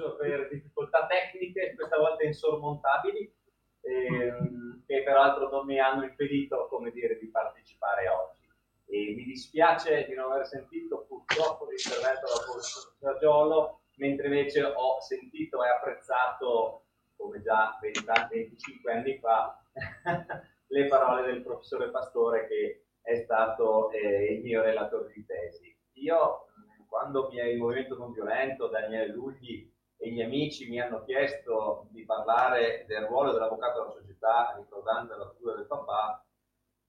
scuso per difficoltà tecniche, questa volta insormontabili, che peraltro non mi hanno impedito, come dire, di partecipare oggi. E mi dispiace di non aver sentito purtroppo l'intervento della professoressa Giolo, mentre invece ho sentito e apprezzato, come già 25 anni fa, le parole del professore Pastore, che è stato il mio relatore di tesi. Io, quando il Movimento Non Violento, Daniele Lugli e gli amici mi hanno chiesto di parlare del ruolo dell'avvocato della società, ricordando la figura del papà,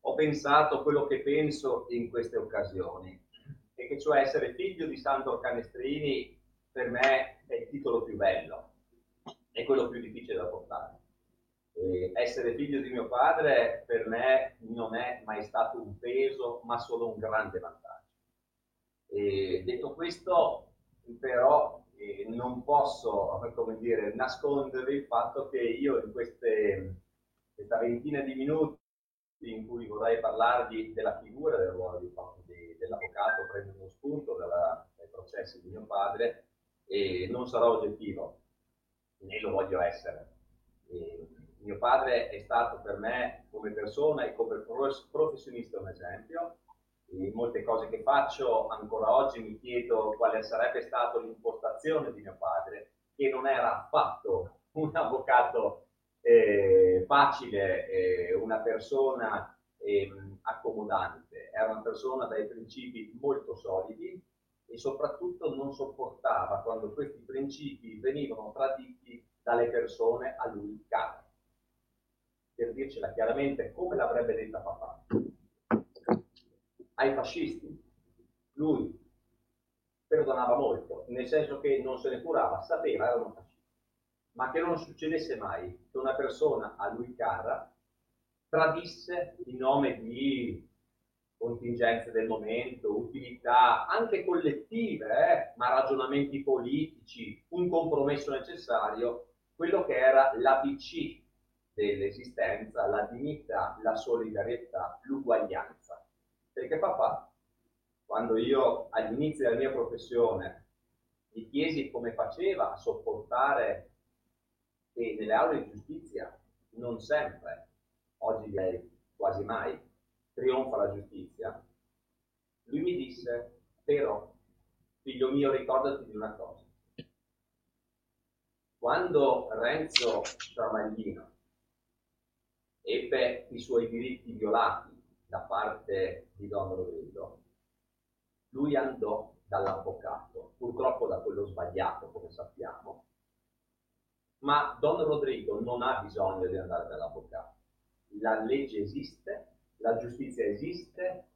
ho pensato quello che penso in queste occasioni, e che cioè essere figlio di Santo Canestrini per me è il titolo più bello, è quello più difficile da portare. Essere figlio di mio padre per me non è mai stato un peso, ma solo un grande vantaggio. Detto questo, però, non posso, come dire, nascondere il fatto che io in questa ventina di minuti in cui vorrei parlarvi della figura del ruolo dell'avvocato, prendo uno spunto dai processi di mio padre, e non sarò oggettivo, né lo voglio essere. Mio padre è stato per me, come persona e come professionista, un esempio. In molte cose che faccio ancora oggi mi chiedo quale sarebbe stata l'impostazione di mio padre, che non era affatto un avvocato facile, una persona accomodante, era una persona dai principi molto solidi, e soprattutto non sopportava quando questi principi venivano traditi dalle persone a lui care. Per dircela chiaramente, come l'avrebbe detta papà? Ai fascisti lui perdonava molto, nel senso che non se ne curava, sapeva erano fascisti, ma che non succedesse mai che una persona a lui cara tradisse in nome di contingenze del momento, utilità anche collettive, ma ragionamenti politici, un compromesso necessario, quello che era l'ABC dell'esistenza, la dignità, la solidarietà, l'uguaglianza. Perché papà, quando io all'inizio della mia professione gli chiesi come faceva a sopportare che nelle aule di giustizia non sempre, oggi direi quasi mai, trionfa la giustizia, lui mi disse: però, figlio mio, ricordati di una cosa. Quando Renzo Tramaglino ebbe i suoi diritti violati da parte di Don Rodrigo, lui andò dall'avvocato, purtroppo da quello sbagliato, come sappiamo, ma Don Rodrigo non ha bisogno di andare dall'avvocato. La legge esiste, la giustizia esiste,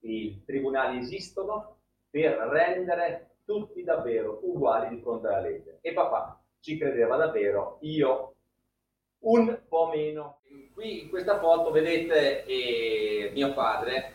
i tribunali esistono per rendere tutti davvero uguali di fronte alla legge. E papà ci credeva davvero, io un po' meno. Qui in questa foto vedete mio padre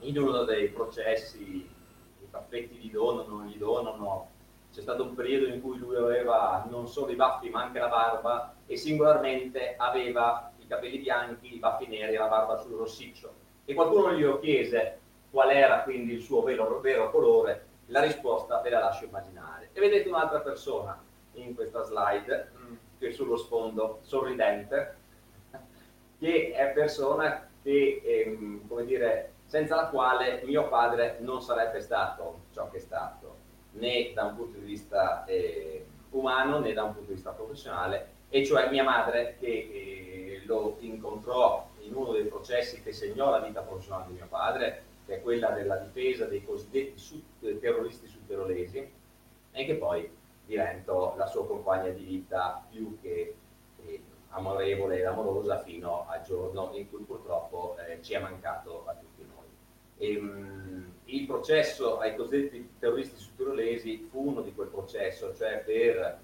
in uno dei processi, i baffetti gli donano, non gli donano. C'è stato un periodo in cui lui aveva non solo i baffi ma anche la barba, e singolarmente aveva i capelli bianchi, i baffi neri e la barba sul rossiccio. E qualcuno gli chiese qual era quindi il suo vero colore, la risposta ve la lascio immaginare. E vedete un'altra persona in questa slide, che sullo sfondo, sorridente, che è persona che, come dire, senza la quale mio padre non sarebbe stato ciò che è stato, né da un punto di vista umano, né da un punto di vista professionale, e cioè mia madre, che lo incontrò in uno dei processi che segnò la vita professionale di mio padre, che è quella della difesa dei cosiddetti terroristi sudtirolesi, e che poi diventò la sua compagna di vita più che amorevole ed amorosa fino al giorno in cui purtroppo ci è mancato a tutti noi. Il processo ai cosiddetti terroristi sudtirolesi fu uno di quel processo, cioè per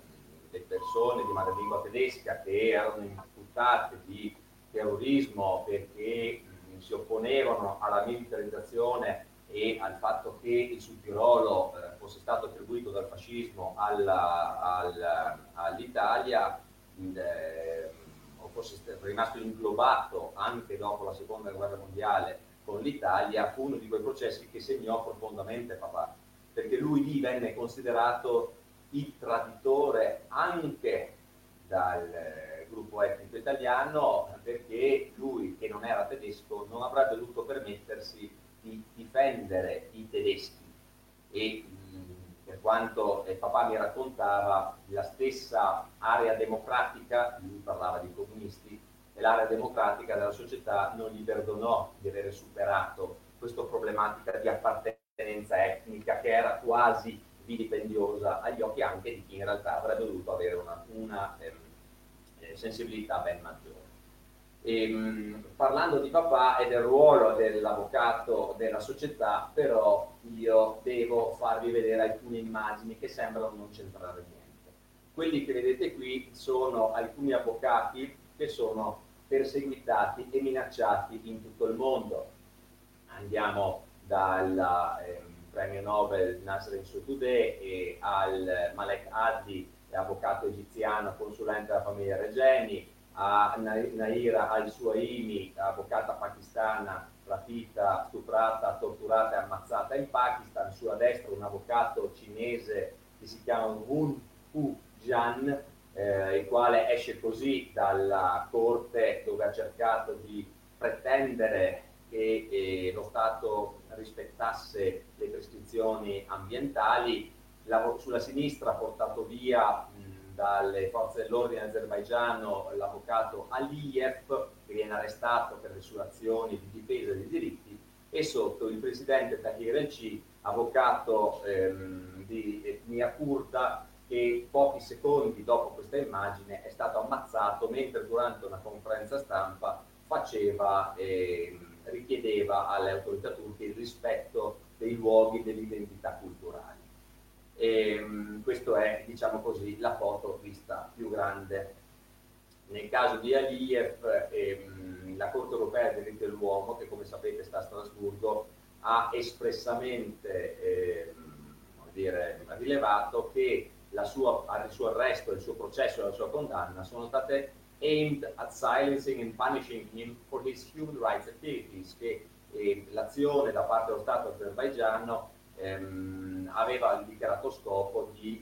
le persone di madrelingua tedesca che erano imputate di terrorismo perché si opponevano alla militarizzazione e al fatto che il Sud Tirolo fosse stato attribuito dal fascismo all'Italia, o fosse rimasto inglobato anche dopo la seconda guerra mondiale con l'Italia, fu uno di quei processi che segnò profondamente papà, perché lui lì venne considerato il traditore anche dal gruppo etnico italiano, perché lui, che non era tedesco, non avrebbe dovuto permettersi di difendere i tedeschi. E per quanto papà mi raccontava, la stessa area democratica, lui parlava di comunisti, e l'area democratica della società non gli perdonò di avere superato questa problematica di appartenenza etnica, che era quasi vilipendiosa agli occhi anche di chi in realtà avrebbe dovuto avere una sensibilità ben maggiore. Parlando di papà e del ruolo dell'avvocato della società, però io devo farvi vedere alcune immagini che sembrano non c'entrare niente. Quelli che vedete qui sono alcuni avvocati che sono perseguitati e minacciati in tutto il mondo. Andiamo dal premio Nobel Nasrin Sotoudeh e al Malek Adly, avvocato egiziano, consulente della famiglia Regeni, a Naira al-Suahimi, avvocata pakistana, rapita, stuprata, torturata e ammazzata in Pakistan. Sulla destra un avvocato cinese che si chiama Wu Jun, il quale esce così dalla corte dove ha cercato di pretendere che lo Stato rispettasse le prescrizioni ambientali. Sulla sinistra ha portato via dalle forze dell'ordine azerbaigiano l'avvocato Aliyev, che viene arrestato per le sue azioni di difesa dei diritti, e sotto il presidente Tahir Elçi, avvocato di etnia curda, che pochi secondi dopo questa immagine è stato ammazzato mentre durante una conferenza stampa richiedeva alle autorità turche il rispetto dei luoghi dell'identità culturale. Questo è, diciamo così, la foto vista più grande. Nel caso di Aliyev, la Corte Europea dei diritti dell'uomo, che come sapete sta a Strasburgo, ha espressamente rilevato che il suo arresto, il suo processo e la sua condanna sono state aimed at silencing and punishing him for his human rights activities, che l'azione da parte dello Stato azerbaigiano aveva il dichiarato scopo di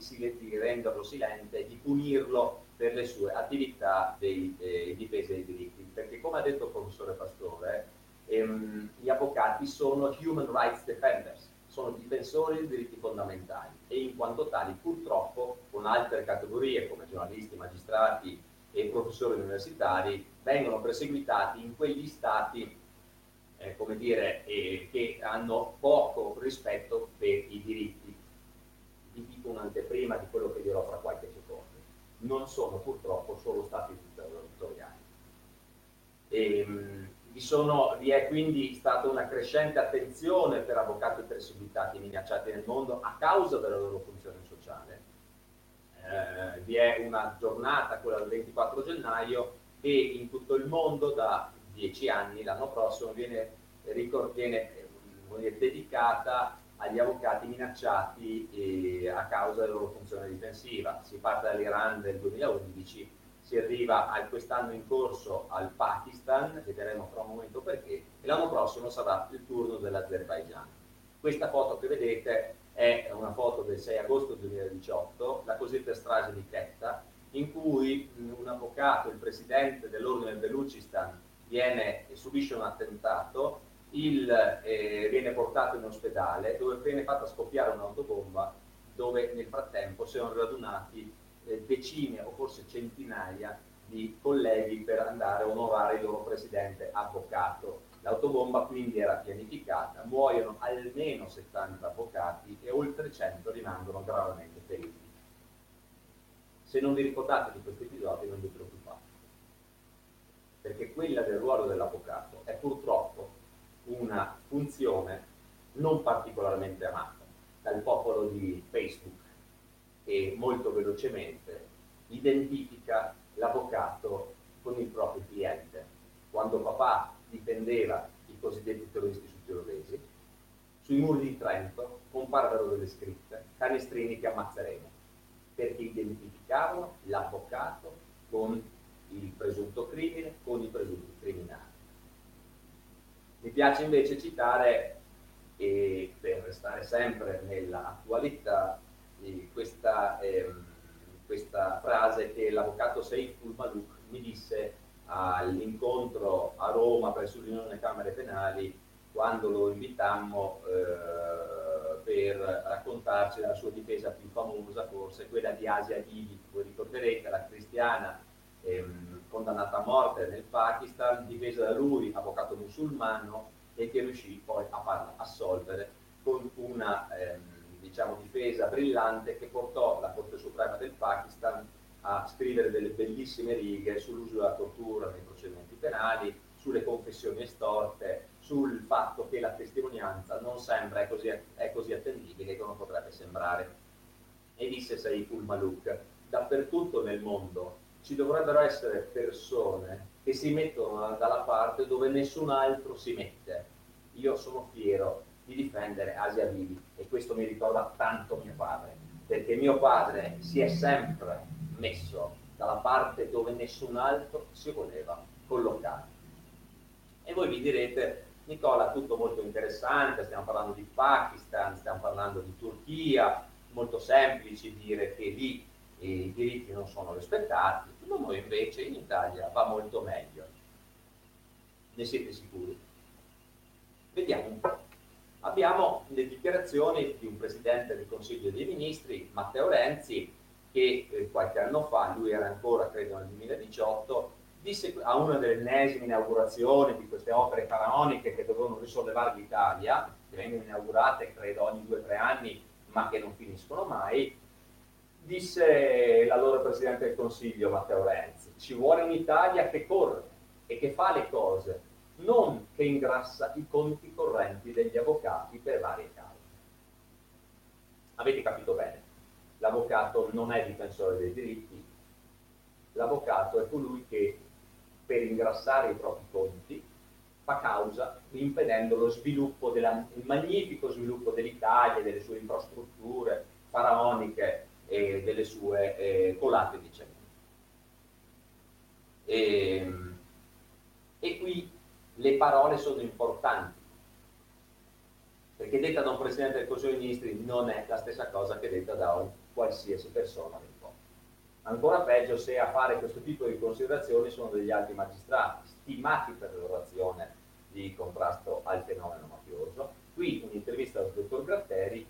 renderlo silente, di punirlo per le sue attività di difesa dei diritti, perché come ha detto il professore Pastore, gli avvocati sono human rights defenders, sono difensori dei diritti fondamentali, e in quanto tali purtroppo con altre categorie come giornalisti, magistrati e professori universitari vengono perseguitati in quegli stati che hanno poco rispetto per i diritti. Vi dico un'anteprima di quello che dirò fra qualche secondo. Non sono purtroppo solo stati dittatoriali. Vi è quindi stata una crescente attenzione per avvocati perseguitati e minacciati nel mondo a causa della loro funzione sociale. Vi è una giornata, quella del 24 gennaio, che in tutto il mondo da 10 anni, l'anno prossimo, viene dedicata agli avvocati minacciati a causa della loro funzione difensiva. Si parte dall'Iran del 2011, si arriva a quest'anno in corso al Pakistan, vedremo fra un momento perché, e l'anno prossimo sarà il turno dell'Azerbaigian. Questa foto che vedete è una foto del 6 agosto 2018, la cosiddetta strage di Quetta, in cui un avvocato, il presidente dell'ordine del Belucistan, subisce un attentato, viene portato in ospedale dove viene fatta scoppiare un'autobomba, dove nel frattempo si erano radunati decine o forse centinaia di colleghi per andare a onorare il loro presidente avvocato. L'autobomba quindi era pianificata, muoiono almeno 70 avvocati e oltre 100 rimangono gravemente feriti. Se non vi ricordate di questi episodi non vi preoccupate, perché quella del ruolo dell'avvocato è purtroppo una funzione non particolarmente amata dal popolo di Facebook, che molto velocemente identifica l'avvocato con il proprio cliente. Quando papà difendeva i cosiddetti terroristi sudtirolesi, sui muri di Trento comparvero delle scritte: Canestrini che ammazzeremo, perché identificavano l'avvocato con il presunto crimine, con i presunti criminali. Mi piace invece citare, e per restare sempre nell'attualità, di questa frase che l'avvocato Saif Ulmaluk mi disse all'incontro a Roma presso l'Unione Camere Penali quando lo invitammo per raccontarci la sua difesa più famosa, forse quella di Asia Bibi, voi ricorderete, la cristiana condannata a morte nel Pakistan, difesa da lui, avvocato musulmano, e che riuscì poi a farla assolvere con una difesa brillante che portò la Corte Suprema del Pakistan a scrivere delle bellissime righe sull'uso della tortura nei procedimenti penali, sulle confessioni estorte, sul fatto che la testimonianza non sembra è così attendibile come potrebbe sembrare. E disse Saif Ulmaluk: dappertutto nel mondo ci dovrebbero essere persone che si mettono dalla parte dove nessun altro si mette. Io sono fiero di difendere Asia Bibi e questo mi ricorda tanto mio padre, perché mio padre si è sempre messo dalla parte dove nessun altro si voleva collocare. E voi mi direte: Nicola, tutto molto interessante, stiamo parlando di Pakistan, stiamo parlando di Turchia, molto semplice dire che lì i diritti non sono rispettati, ma noi invece in Italia va molto meglio. Ne siete sicuri? Vediamo un po'. Abbiamo le dichiarazioni di un Presidente del Consiglio dei Ministri, Matteo Renzi, che qualche anno fa, lui era ancora credo nel 2018, disse a una delle ennesime inaugurazioni di queste opere faraoniche che dovevano risollevare l'Italia, che vengono inaugurate credo ogni 2 o 3 anni, ma che non finiscono mai, disse l'allora Presidente del Consiglio Matteo Renzi: ci vuole un'Italia che corre e che fa le cose, non che ingrassa i conti correnti degli avvocati per varie cause. Avete capito bene, l'avvocato non è difensore dei diritti, l'avvocato è colui che per ingrassare i propri conti fa causa impedendo lo sviluppo il magnifico sviluppo dell'Italia, delle sue infrastrutture faraoniche e delle sue colate di cemento. E qui le parole sono importanti, perché detta da un Presidente del Consiglio dei Ministri non è la stessa cosa che detta da qualsiasi persona del popolo. Ancora peggio se a fare questo tipo di considerazioni sono degli alti magistrati, stimati per l'orazione di contrasto al fenomeno mafioso. Qui un'intervista al dottor Gratteri,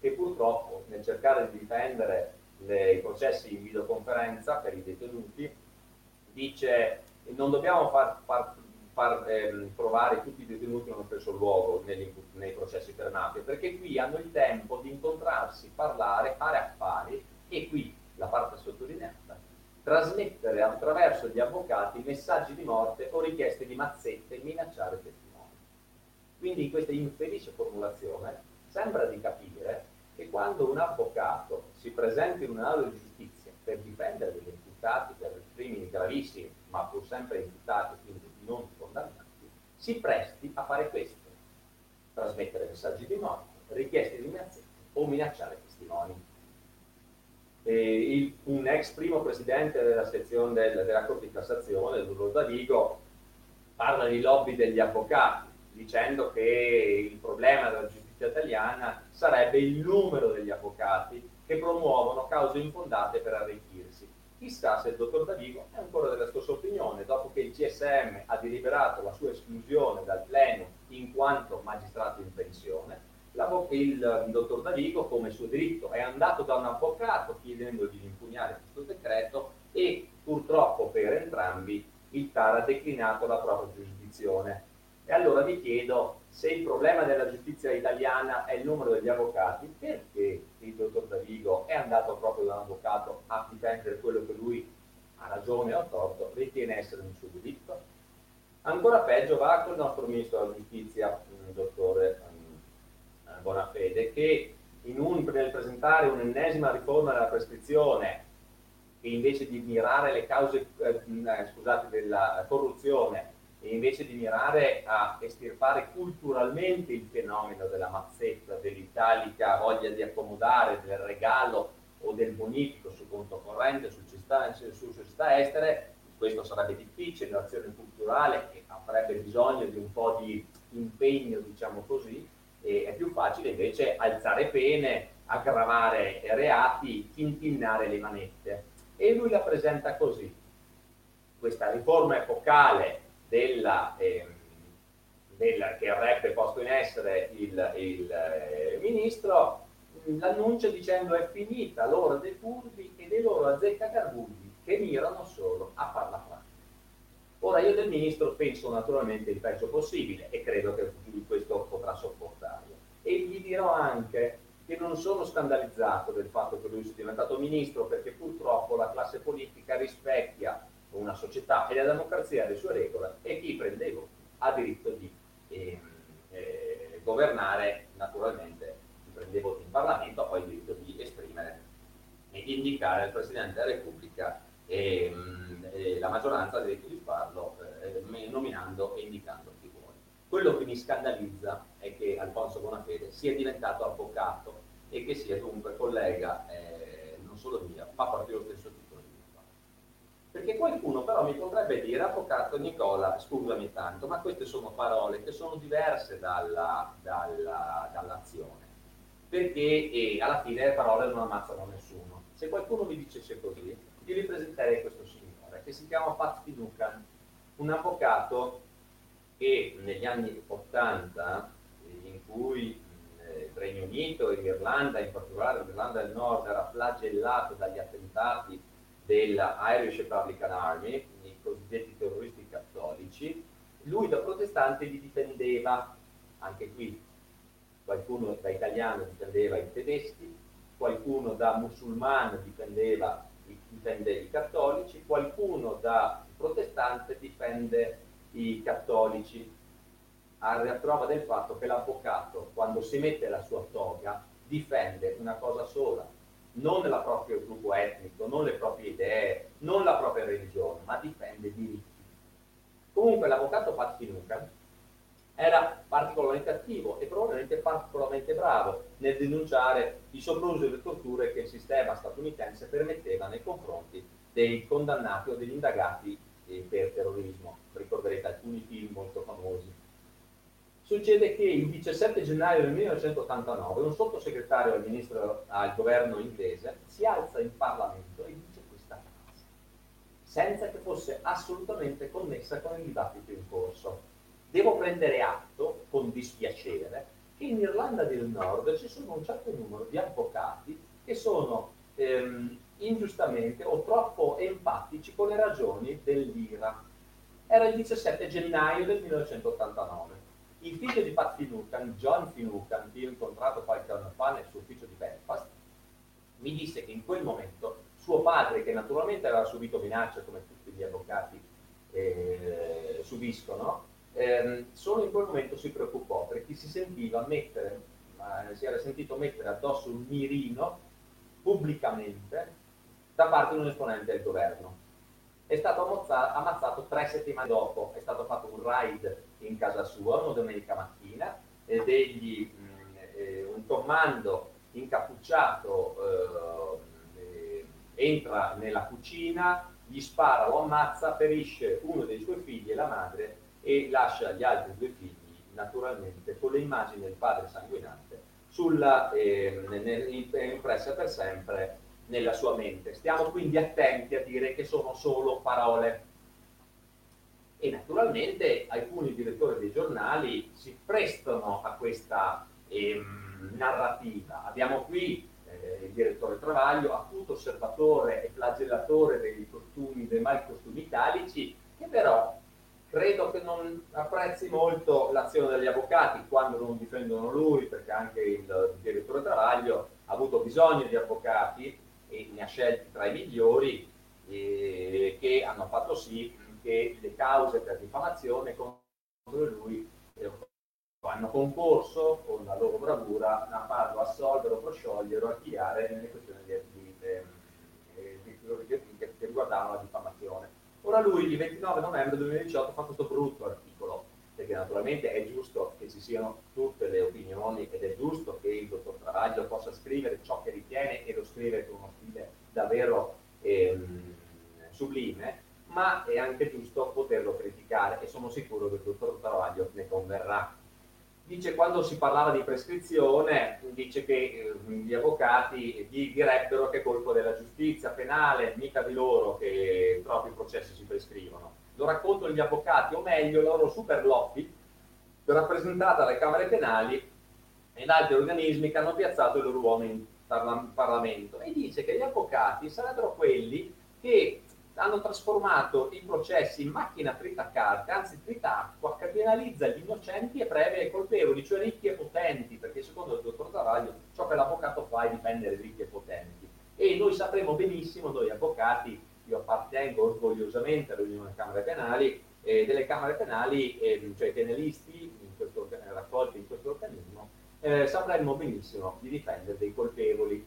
che purtroppo nel cercare di difendere i processi in videoconferenza per i detenuti dice: non dobbiamo far provare tutti i detenuti nello stesso luogo nei processi per mafia, perché qui hanno il tempo di incontrarsi, parlare, fare affari, e qui la parte sottolineata, trasmettere attraverso gli avvocati messaggi di morte o richieste di mazzette e minacciare i testimoni. Quindi in questa infelice formulazione sembra di capire che quando un avvocato si presenta in un'aula di giustizia per difendere degli imputati per crimini gravissimi, ma pur sempre imputati, quindi non condannati, si presti a fare questo: trasmettere messaggi di morte, richieste di mazzette o minacciare testimoni. Un ex primo presidente della sezione della Corte di Cassazione, Don Rodrigo, parla di lobby degli avvocati, dicendo che il problema della giustizia italiana sarebbe il numero degli avvocati che promuovono cause infondate per arricchirsi. Chissà se il dottor Davigo è ancora della stessa opinione, dopo che il CSM ha deliberato la sua esclusione dal pleno in quanto magistrato in pensione. Il dottor Davigo, come suo diritto, è andato da un avvocato chiedendogli di impugnare questo decreto e purtroppo per entrambi il TAR ha declinato la propria giurisdizione. E allora vi chiedo, se il problema della giustizia italiana è il numero degli avvocati, perché il dottor Davigo è andato proprio da un avvocato a difendere quello che lui, a ragione o a torto, ritiene essere un suo diritto? Ancora peggio va con il nostro ministro della giustizia, il dottore Bonafede, che nel presentare un'ennesima riforma della prescrizione, che invece di mirare le cause della corruzione, e invece di mirare a estirpare culturalmente il fenomeno della mazzetta, dell'italica voglia di accomodare, del regalo o del bonifico su conto corrente, su società estere, questo sarebbe difficile, un'azione culturale che avrebbe bisogno di un po' di impegno, diciamo così, e è più facile invece alzare pene, aggravare reati, impinnare le manette. E lui la presenta così. Questa riforma epocale che avrebbe posto in essere il ministro, l'annuncia dicendo: è finita l'ora dei furbi e dei loro azzeccagarbugli che mirano solo a farla franca. Ora, io del ministro penso naturalmente il peggio possibile e credo che lui questo potrà sopportarlo. E gli dirò anche che non sono scandalizzato del fatto che lui sia diventato ministro, perché purtroppo la classe politica rispecchia una società e la democrazia ha le sue regole, e chi prende i voti ha diritto di governare, naturalmente chi prende i voti in Parlamento ha poi il diritto di esprimere e di indicare al Presidente della Repubblica e la maggioranza ha diritto di farlo nominando e indicando chi vuole. Quello che mi scandalizza è che Alfonso Bonafede sia diventato avvocato e che sia dunque collega non solo mia, ma proprio lo stesso titolo di mio padre. Perché qualcuno però mi potrebbe dire: avvocato Nicola, scusami tanto, ma queste sono parole che sono diverse dall'azione, perché alla fine le parole non ammazzano nessuno. Se qualcuno mi dicesse così, io vi presenterei questo signore che si chiama Pat Finucane, un avvocato che negli anni 80, in cui il Regno Unito e l'Irlanda, in particolare l'Irlanda del Nord, era flagellato dagli attentati della Irish Republican Army, i cosiddetti terroristi cattolici, lui da protestante li difendeva, anche qui qualcuno da italiano difendeva i tedeschi, qualcuno da musulmano difende i cattolici, qualcuno da protestante difende i cattolici, a prova del fatto che l'avvocato, quando si mette la sua toga, difende una cosa sola, non il proprio gruppo etnico, non le proprie idee, non la propria religione, ma difende diritti. Comunque l'avvocato Patti Duca era particolarmente attivo e probabilmente particolarmente bravo nel denunciare i soprusi e le torture che il sistema statunitense permetteva nei confronti dei condannati o degli indagati per terrorismo. Ricorderete alcuni film molto famosi. Succede che il 17 gennaio del 1989 un sottosegretario al governo inglese si alza in Parlamento e dice questa frase, senza che fosse assolutamente connessa con il dibattito in corso. Devo prendere atto, con dispiacere, che in Irlanda del Nord ci sono un certo numero di avvocati che sono ingiustamente o troppo empatici con le ragioni dell'IRA. Era il 17 gennaio del 1989. Il figlio di Pat Finucane, John Finucane, che ho incontrato qualche anno fa nel suo ufficio di Belfast, mi disse che in quel momento suo padre, che naturalmente aveva subito minacce come tutti gli avvocati subiscono, solo in quel momento si preoccupò perché si era sentito mettere addosso un mirino pubblicamente da parte di un esponente del governo. È stato ammazzato 3 settimane dopo. È stato fatto un raid in casa sua una domenica mattina e un comando incappucciato entra nella cucina, gli spara, lo ammazza, ferisce uno dei suoi figli e la madre, e lascia gli altri 2 figli naturalmente con le immagini del padre sanguinante impressa per sempre nella sua mente. Stiamo quindi attenti a dire che sono solo parole. E naturalmente alcuni direttori dei giornali si prestano a questa narrativa. Abbiamo qui il direttore Travaglio, acuto osservatore e flagellatore dei malcostumi italici, che però credo che non apprezzi molto l'azione degli avvocati quando non difendono lui, perché anche il direttore Travaglio ha avuto bisogno di avvocati e ne ha scelti tra i migliori, che hanno fatto sì che le cause per diffamazione contro lui hanno concorso con la loro bravura a farlo assolvere o prosciogliere o archiviare nelle questioni che riguardavano la diffamazione. Ora lui il 29 novembre 2018 fa questo brutto articolo, perché naturalmente è giusto che ci siano tutte le opinioni ed è giusto che il dottor Travaglio possa scrivere ciò che ritiene e lo scrive con uno stile davvero sublime, ma è anche giusto poterlo criticare e sono sicuro che il dottor Travaglio ne converrà. dice quando si parlava di prescrizione, dice che gli avvocati direbbero che è colpa della giustizia penale, mica di loro che i propri processi si prescrivono. Lo raccontano gli avvocati, o meglio, la loro super lobby, rappresentata dalle Camere Penali e da altri organismi che hanno piazzato il loro uomo in Parlamento. E dice che gli avvocati sarebbero quelli che hanno trasformato i processi in macchina tritaccarta, anzi tritacqua, che penalizza gli innocenti e premia i colpevoli, cioè ricchi e potenti, perché secondo il dottor Travaglio ciò che l'avvocato fa è difendere ricchi e potenti. E noi sapremo benissimo, noi avvocati, io appartengo orgogliosamente all'Unione Camere Penali, delle Camere Penali, cioè i penalisti raccolti in questo organismo, sapremmo benissimo di difendere dei colpevoli.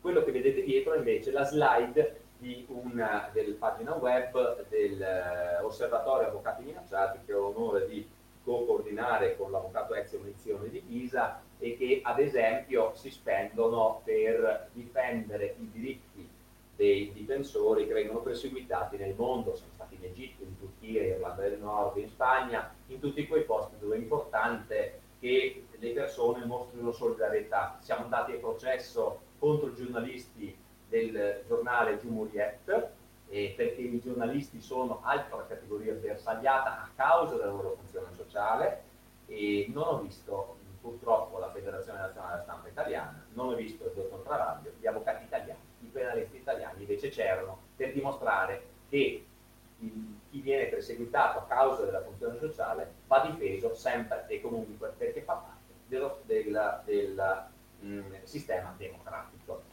Quello che vedete dietro invece è la slide di una della pagina web dell'Osservatorio Avvocati Minacciati, che ho l'onore di co-coordinare con l'avvocato Ezio Menzioni di Pisa, e che ad esempio si spendono per difendere i diritti dei difensori che vengono perseguitati nel mondo. Sono stati in Egitto, in Turchia, in Irlanda del Nord, in Spagna, in tutti quei posti dove è importante che le persone mostrino solidarietà. Siamo andati a processo contro i giornalisti del giornale Cumhuriyet, perché i giornalisti sono altra categoria bersagliata a causa della loro funzione sociale, e non ho visto purtroppo la Federazione Nazionale della Stampa Italiana, non ho visto il dottor Travaglio, gli avvocati italiani, i penalisti italiani invece c'erano per dimostrare che chi viene perseguitato a causa della funzione sociale va difeso sempre e comunque, perché fa parte del sistema democratico.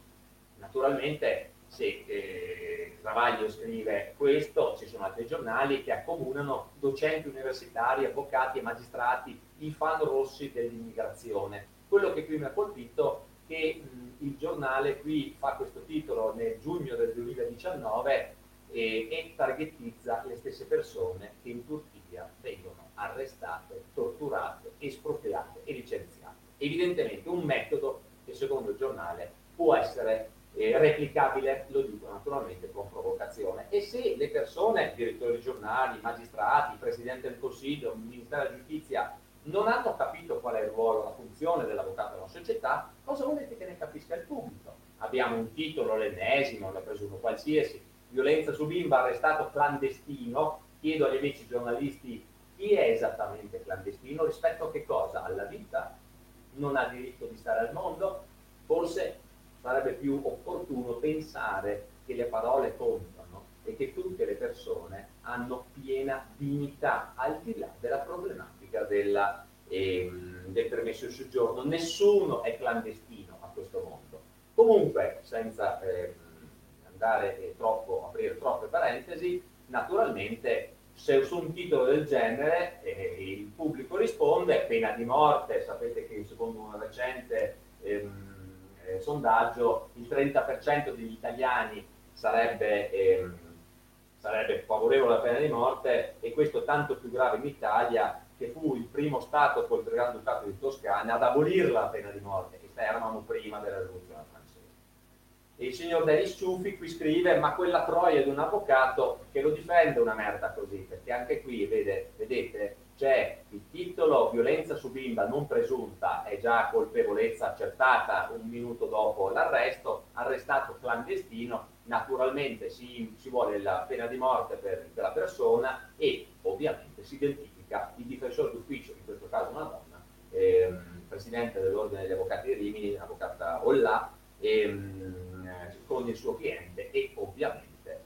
Naturalmente, se Travaglio scrive questo, ci sono altri giornali che accomunano docenti universitari, avvocati e magistrati, i fan rossi dell'immigrazione. Quello che qui mi ha colpito è che il giornale qui fa questo titolo nel giugno del 2019 e targettizza le stesse persone che in Turchia vengono arrestate, torturate, espropriate e licenziate. Evidentemente un metodo che secondo il giornale può essere replicabile, lo dico naturalmente con provocazione. E se le persone, direttori di giornali, magistrati, presidente del Consiglio, Ministero della Giustizia, non hanno capito qual è il ruolo, la funzione dell'avvocato nella società, cosa volete che ne capisca il pubblico? Abbiamo un titolo, l'ennesimo, ne presumo qualsiasi, violenza su bimba, arrestato clandestino. Chiedo agli amici giornalisti, chi è esattamente clandestino rispetto a che cosa? Alla vita? Non ha diritto di stare al mondo? Forse sarebbe più opportuno pensare che le parole contano e che tutte le persone hanno piena dignità, al di là della problematica del permesso di soggiorno. Nessuno è clandestino a questo mondo. Comunque, senza andare aprire troppe parentesi, naturalmente se su un titolo del genere il pubblico risponde pena di morte. Sapete che secondo un recente sondaggio, il 30% degli italiani sarebbe favorevole alla pena di morte, e questo tanto più grave in Italia, che fu il primo Stato col Gran Ducato di Toscana ad abolire la pena di morte, che eravamo prima della rivoluzione francese. E il signor Deris Ciuffi qui scrive: ma quella troia di un avvocato che lo difende una merda così, perché anche qui vedete c'è il titolo violenza su bimba non presunta, è già colpevolezza accertata un minuto dopo l'arresto, arrestato clandestino, naturalmente si vuole la pena di morte per la persona, e ovviamente si identifica il difensore d'ufficio, in questo caso una donna, presidente dell'Ordine degli Avvocati di Rimini, l'avvocata Olla, con il suo cliente, e ovviamente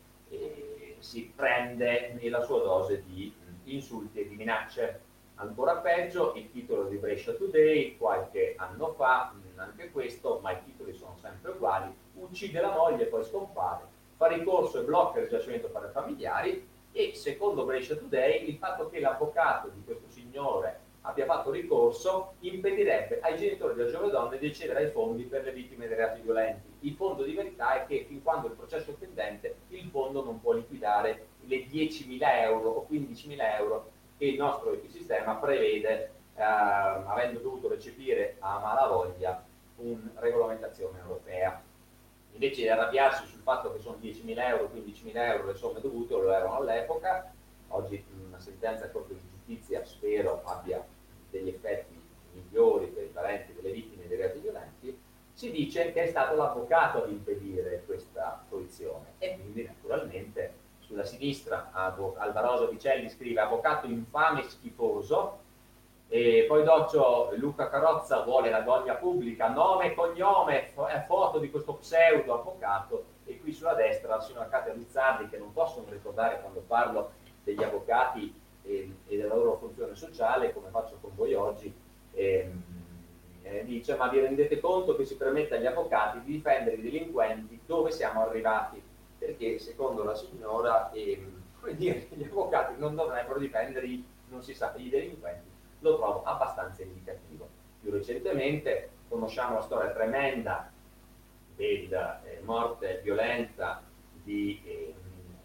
si prende nella sua dose di insulti e di minacce. Ancora peggio il titolo di Brescia Today qualche anno fa, anche questo, ma i titoli sono sempre uguali: uccide la moglie e poi scompare, fa ricorso e blocca il risarcimento per i familiari. E secondo Brescia Today il fatto che l'avvocato di questo signore abbia fatto ricorso impedirebbe ai genitori della giovane donna di accedere ai fondi per le vittime dei reati violenti. Il fondo di verità è che fin quando il processo è pendente il fondo non può liquidare le 10.000 euro o 15.000 euro che il nostro ecosistema prevede, avendo dovuto recepire a malavoglia una regolamentazione europea. Invece di arrabbiarsi sul fatto che sono 10.000 euro, 15.000 euro le somme dovute, lo erano all'epoca. Oggi una sentenza della Corte di Giustizia, spero, abbia degli effetti migliori per i parenti delle vittime dei reati violenti, si dice che è stato l'avvocato ad impedire questa fruizione. E quindi naturalmente sulla sinistra Alvaroso Vicelli scrive avvocato infame e schifoso, e poi dopo Luca Carozza vuole la gogna pubblica, nome e cognome, foto di questo pseudo avvocato, e qui sulla destra la signora Katia Luzzardi, che non posso non ricordare quando parlo degli avvocati e della loro funzione sociale, come faccio con voi oggi, dice: ma vi rendete conto che si permette agli avvocati di difendere i delinquenti? Dove siamo arrivati? Perché secondo la signora come dire, gli avvocati non dovrebbero difendere non si sa i delinquenti. Lo trovo abbastanza indicativo. Più recentemente conosciamo la storia tremenda della morte violenta di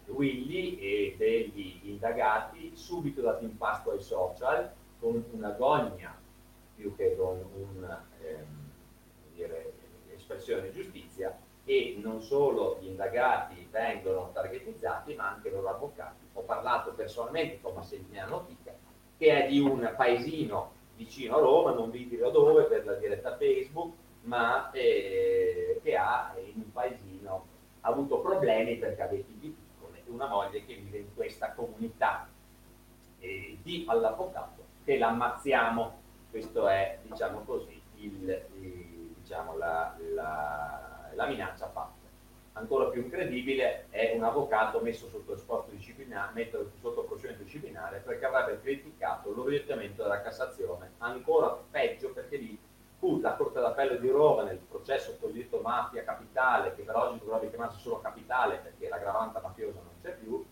Willy e degli indagati, subito dato in pasto ai social, con una gogna più che con un'espressione di giustizia, e non solo gli indagati vengono targetizzati, ma anche i loro avvocati. Ho parlato personalmente con Massimiliano Pilati, che è di un paesino vicino a Roma, non vi dirò dove per la diretta Facebook, ma che ha in un paesino avuto problemi perché aveva figli piccoli e una moglie che vive in questa comunità. Di all'avvocato che l'ammazziamo. Questo è, diciamo così, la minaccia fatta. Ancora più incredibile è un avvocato messo sotto esposto disciplinare, messo sotto procedimento disciplinare perché avrebbe criticato l'orientamento della Cassazione, ancora peggio perché lì la Corte d'Appello di Roma, nel processo cosiddetto Mafia Capitale, che per oggi dovrebbe chiamarsi solo Capitale perché l'aggravante mafiosa non c'è più,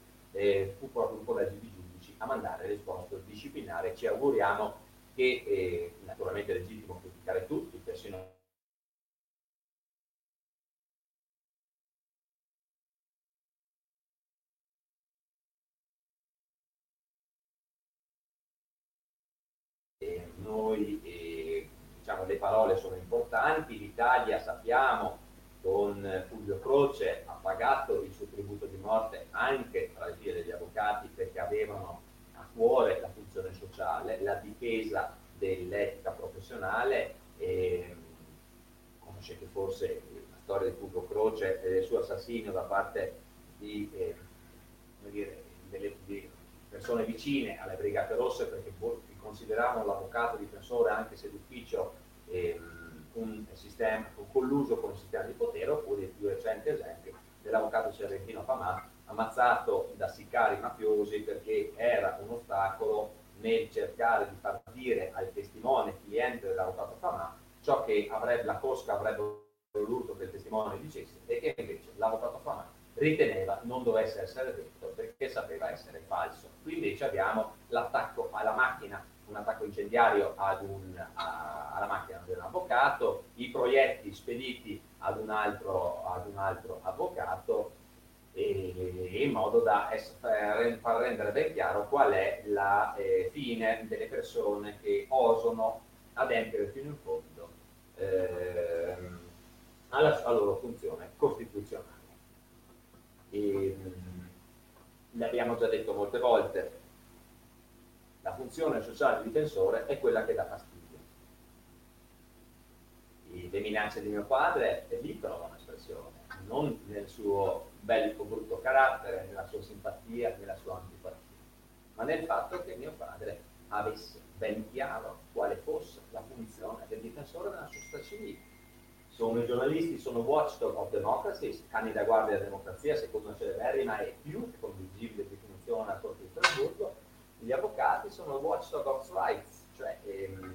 fu proprio un collegio di giudici a mandare l'esposto disciplinare. Ci auguriamo che, naturalmente è legittimo criticare tutti, persino noi, diciamo, le parole sono importanti. L'Italia, sappiamo, con Fulvio Croce ha pagato il suo tributo di morte anche tra le file degli avvocati perché avevano a cuore la funzione sociale, la difesa dell'etica professionale. Conoscete forse la storia di Fulvio Croce e del suo assassinio da parte di, di persone vicine alle Brigate Rosse, perché consideravano l'avvocato difensore, anche se d'ufficio, un sistema colluso con un sistema di potere, oppure il più recente esempio dell'avvocato Cerventino Pamà, ammazzato da sicari mafiosi perché era un ostacolo nel cercare di far dire al testimone cliente dell'avvocato Pamà ciò che la cosca avrebbe voluto che il testimone dicesse e che invece l'avvocato Pamà riteneva non dovesse essere detto perché sapeva essere falso. Qui invece abbiamo l'attacco alla macchina, un attacco incendiario alla macchina dell'avvocato, i proiettili spediti ad un altro avvocato, e in modo da far rendere ben chiaro qual è la fine delle persone che osano adempiere fino in fondo alla loro funzione costituzionale. L'abbiamo già detto molte volte, la funzione sociale del difensore è quella che dà fastidio. Le minacce di mio padre lì trovano espressione, non nel suo bellico brutto carattere, nella sua simpatia, nella sua antipatia, ma nel fatto che mio padre avesse ben chiaro quale fosse la funzione del difensore nella società civile. Sono i giornalisti, sono watchdog of democracy, cani da guardia della democrazia, secondo una celeberrima e più che condivisibile definizione alla Corte di Strasburgo. Gli avvocati sono watchdog of rights, cioè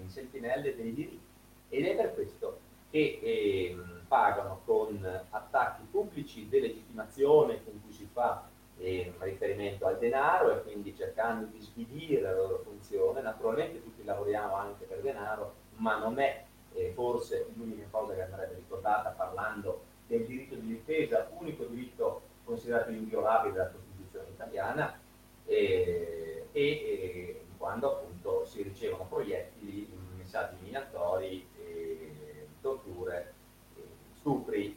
sentinelle dei diritti, ed è per questo che pagano con attacchi pubblici, delegittimazione con cui si fa riferimento al denaro, e quindi cercando di svilire la loro funzione. Naturalmente tutti lavoriamo anche per denaro, ma non è forse l'unica cosa che andrebbe ricordata parlando del diritto di difesa, unico diritto considerato inviolabile dalla Costituzione italiana, e quando appunto si ricevono proiettili, messaggi minatori, torture, stupri,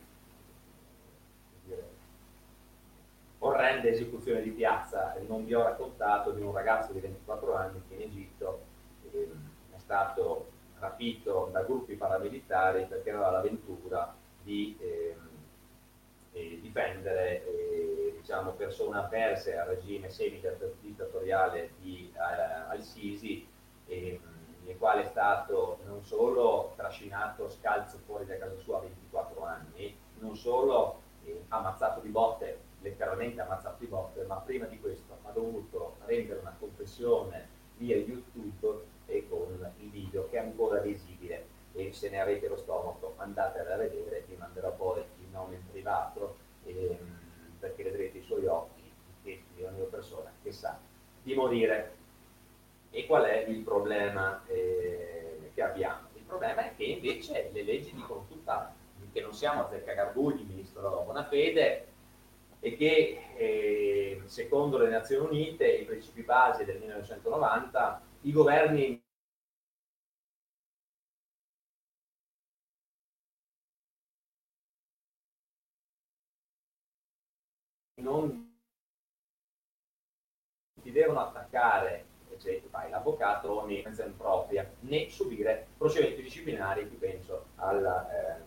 orrende esecuzioni di piazza. Non vi ho raccontato di un ragazzo di 24 anni che in Egitto stato rapito da gruppi paramilitari perché aveva l'avventura di difendere diciamo, persone avverse al regime semi-dittatoriale di Al Sisi, nel quale è stato non solo trascinato scalzo fuori da casa sua a 24 anni, non solo ammazzato di botte, letteralmente ammazzato di botte, ma prima di questo ha dovuto rendere una confessione via YouTube e con il video che è ancora visibile, e se ne avete lo stomaco andatela a vedere, vi manderò poi il nome in privato perché vedrete i suoi occhi e di ogni persona che sa di morire. E qual è il problema che abbiamo? Il problema è che invece le leggi dicono tutta che non siamo a azzeccagarbugli, ministro Bonafede, e che secondo le Nazioni Unite, i principi base del 1990, i governi non ti devono attaccare, cioè fai l'avvocato, né propria, né subire procedimenti disciplinari. Qui penso alla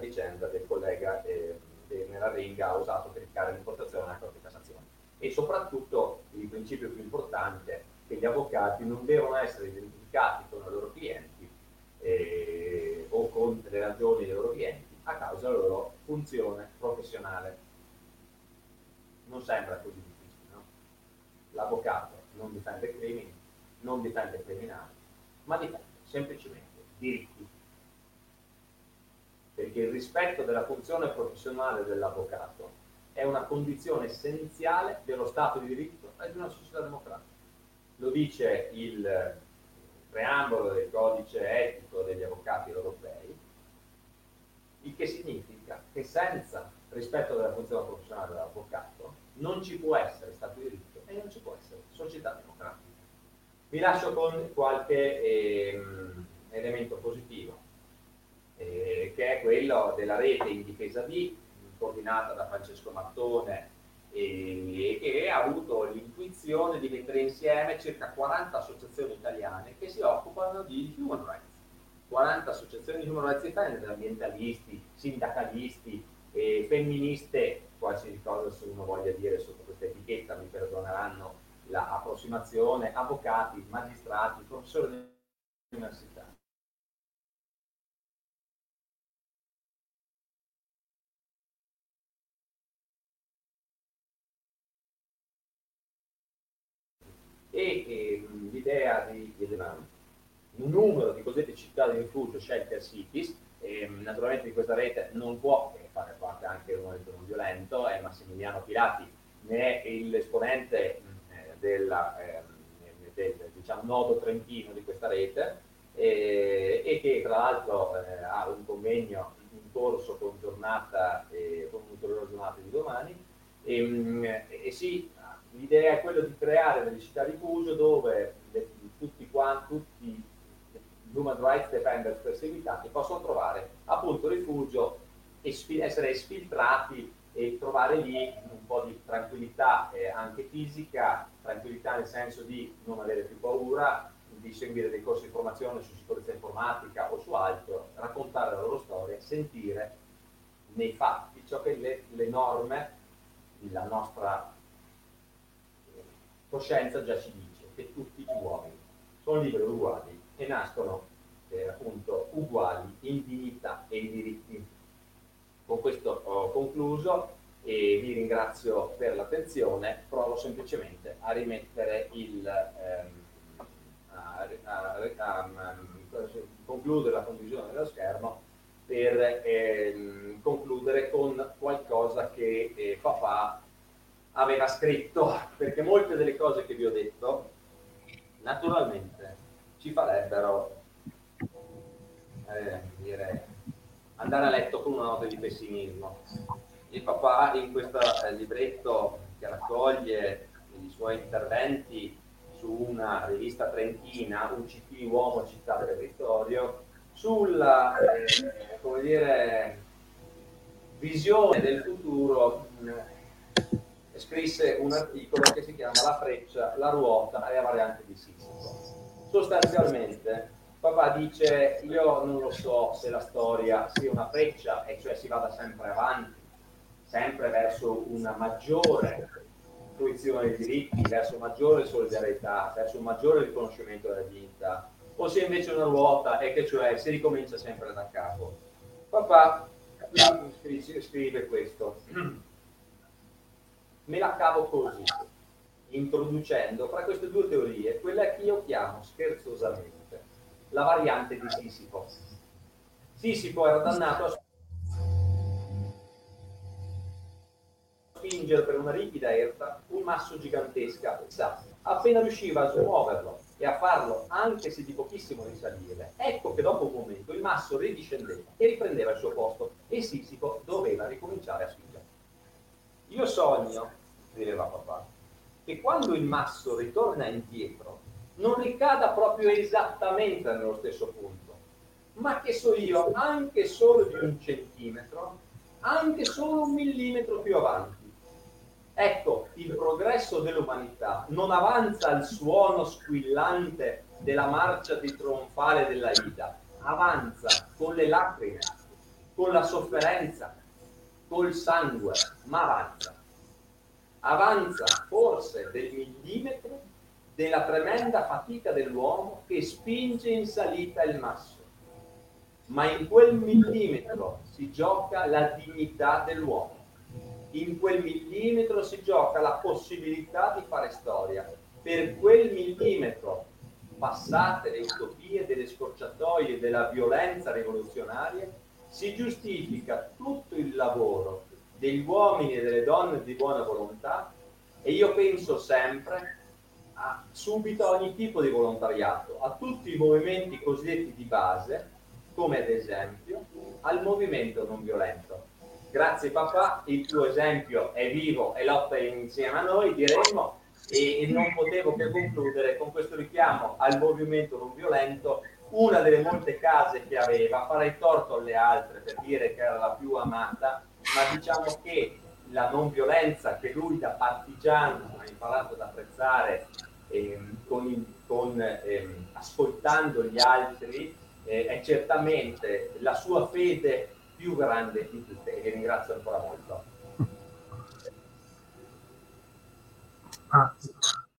vicenda del collega nella Ringa ha osato criticare l'importazione della Corte di Cassazione, e soprattutto il principio più importante, che gli avvocati non devono essere identificati con i loro clienti o con le ragioni dei loro clienti a causa della loro funzione professionale. Non sembra così difficile, no? L'avvocato non difende crimini, non difende criminali, ma difende semplicemente diritti. Perché il rispetto della funzione professionale dell'avvocato è una condizione essenziale dello Stato di diritto e di una società democratica. Lo dice il preambolo del codice etico degli avvocati europei, il che significa che senza rispetto della funzione professionale dell'avvocato non ci può essere Stato di diritto e non ci può essere società democratica. Vi lascio con qualche elemento positivo, che è quello della rete in difesa di, coordinata da Francesco Mattone, e che ha avuto l'intuizione di mettere insieme circa 40 associazioni italiane che si occupano di human rights. 40 associazioni di human rights italiane, ambientalisti, sindacalisti, femministe, qualsiasi cosa se uno voglia dire sotto questa etichetta, mi perdoneranno l'approssimazione, avvocati, magistrati, professori dell'università. E l'idea di un numero di cosiddette città di rifugio, shelter cities, naturalmente di questa rete non può fare parte anche un movimento non violento, è Massimiliano Pilati, ne è l'esponente del diciamo, nodo trentino di questa rete, e che tra l'altro ha un convegno in corso con giornata, con un'ulteriore giornata di domani, e sì, l'idea è quella di creare delle città rifugio dove tutti gli human rights defenders perseguitati possono trovare appunto rifugio, essere esfiltrati e trovare lì un po' di tranquillità anche fisica, tranquillità nel senso di non avere più paura, di seguire dei corsi di formazione su sicurezza informatica o su altro, raccontare la loro storia, sentire nei fatti ciò che le norme, la nostra coscienza già ci dice, che tutti gli uomini sono liberi e uguali e nascono appunto uguali in dignità e in diritti. Con questo ho concluso e vi ringrazio per l'attenzione. Provo semplicemente a rimettere concludere la condivisione dello schermo per concludere con qualcosa che papà aveva scritto, perché molte delle cose che vi ho detto naturalmente ci farebbero andare a letto con una nota di pessimismo. Il papà in questo libretto che raccoglie i suoi interventi su una rivista trentina, UCT, Uomo, Città, Territorio, sulla come dire, visione del futuro, scrisse un articolo che si chiama La freccia, la ruota e la variante di Sisifo. Sostanzialmente Papà dice: io non lo so se la storia sia una freccia, e cioè si vada sempre avanti, sempre verso una maggiore fruizione dei diritti, verso maggiore solidarietà, verso un maggiore riconoscimento della dignità, o se invece una ruota, e che cioè si ricomincia sempre da capo. Papà scrive questo: me la cavo così, introducendo fra queste due teorie quella che io chiamo scherzosamente la variante di Sisifo. Sisifo era dannato a spingere per una ripida erta un masso gigantesca. Appena riusciva a smuoverlo e a farlo, anche se di pochissimo, risalire, ecco che dopo un momento il masso ridiscendeva e riprendeva il suo posto, e Sisifo doveva ricominciare a spingere. Io sogno, diceva papà, che quando il masso ritorna indietro non ricada proprio esattamente nello stesso punto, ma che so io, anche solo di un centimetro, anche solo un millimetro più avanti. Ecco, il progresso dell'umanità non avanza al suono squillante della marcia trionfale della Aida, avanza con le lacrime, con la sofferenza, col sangue, ma avanza. Avanza forse del millimetro della tremenda fatica dell'uomo che spinge in salita il masso, ma in quel millimetro si gioca la dignità dell'uomo, in quel millimetro si gioca la possibilità di fare storia, per quel millimetro passate le utopie delle scorciatoie della violenza rivoluzionaria si giustifica tutto il lavoro degli uomini e delle donne di buona volontà, e io penso sempre subito a ogni tipo di volontariato, a tutti i movimenti cosiddetti di base, come ad esempio al movimento non violento. Grazie papà, il tuo esempio è vivo e lotta insieme a noi, diremmo, e non potevo che concludere con questo richiamo al movimento non violento, una delle molte case che aveva. Farei torto alle altre per dire che era la più amata, ma diciamo che la non violenza che lui da partigiano ha imparato ad apprezzare, ascoltando gli altri, è certamente la sua fede più grande di tutte, e vi ringrazio ancora molto.